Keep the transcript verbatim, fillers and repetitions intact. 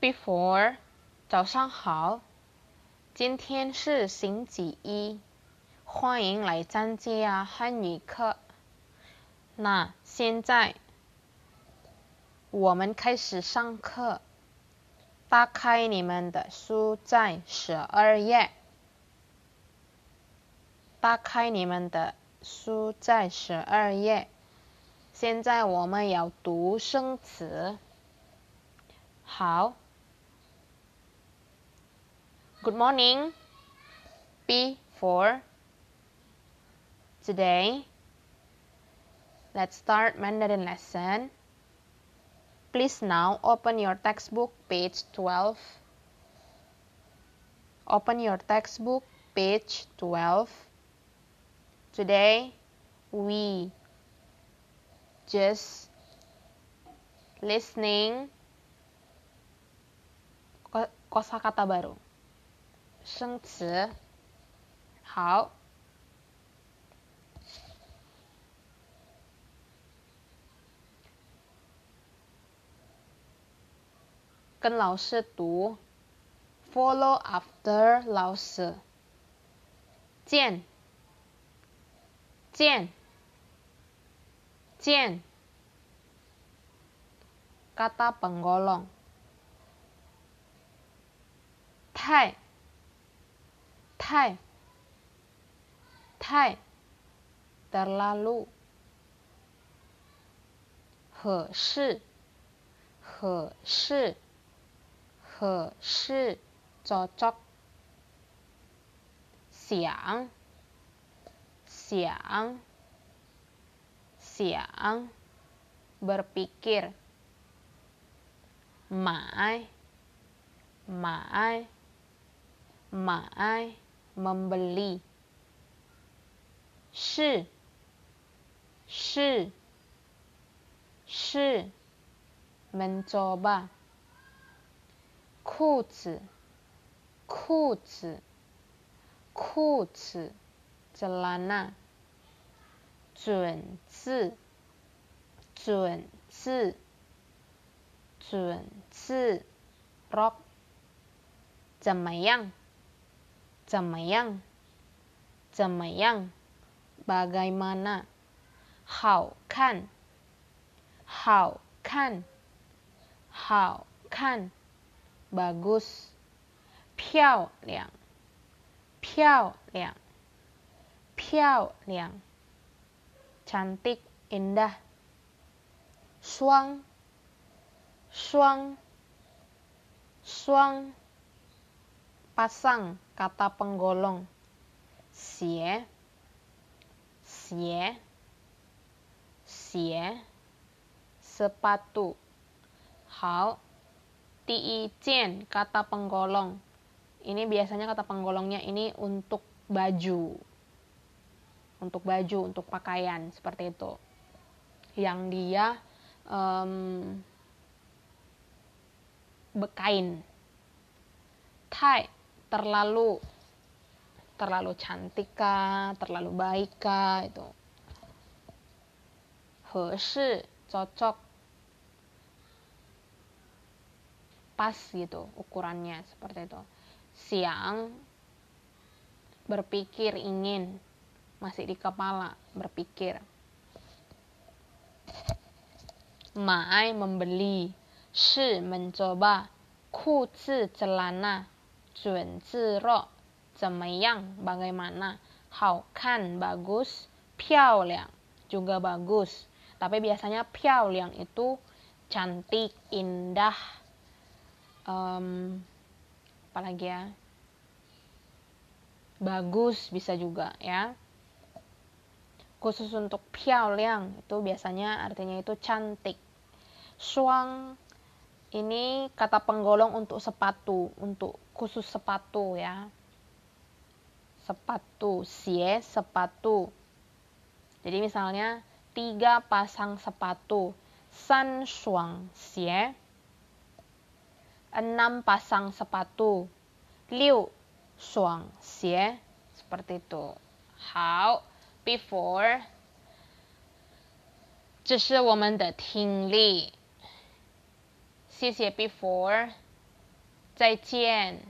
before 早上好，今天是星期一，欢迎来参加汉语课。那现在我们开始上课，打开你们的书在十二页，打开你们的书在十二页。现在我们要读生词。好 Good morning. B for today. Let's start Mandarin lesson. Please now open your textbook page twelve. Open your textbook page twelve. Today we just listening kosakata baru. 生词好跟老师读 follow after 老师见见见 kata penggolong 太太太 terlalu 合适合适合适 cocok 想想想 berpikir 买买买membeli 是是是 mencoba 裤子裤子裤子 celana 准字准字准字 rok 怎么样怎么样怎么样 bagaimana 好看好看好看 bagus 漂亮漂亮漂亮 cantik indah 双双双 pasang kata penggolong 鞋鞋鞋 sepatu 好第一件 kata penggolong ini biasanya kata penggolongnya ini untuk baju untuk baju untuk pakaian seperti itu yang dia um, bekain Thai terlalu terlalu cantik kah, terlalu baik kah itu. 合适 cocok pas gitu ukurannya seperti itu. Siang berpikir ingin masih di kepala berpikir. Mai membeli, shi mencoba, kuzi celana Zuen zero, 怎么样 bagaimana, 好看 bagus, 漂亮 juga bagus, tapi biasanya 漂亮 itu cantik, indah, um, apa lagi ya, bagus bisa juga ya. Khusus untuk 漂亮 itu biasanya artinya itu cantik. Shuang ini kata penggolong untuk sepatu, untuk khusus sepatu ya. Sepatu, xie sepatu. Jadi misalnya tiga pasang sepatu, san shuang xie. Enam pasang sepatu, liu shuang xie. Seperti itu. How before. 这是我们的听力。谢谢 before 再见。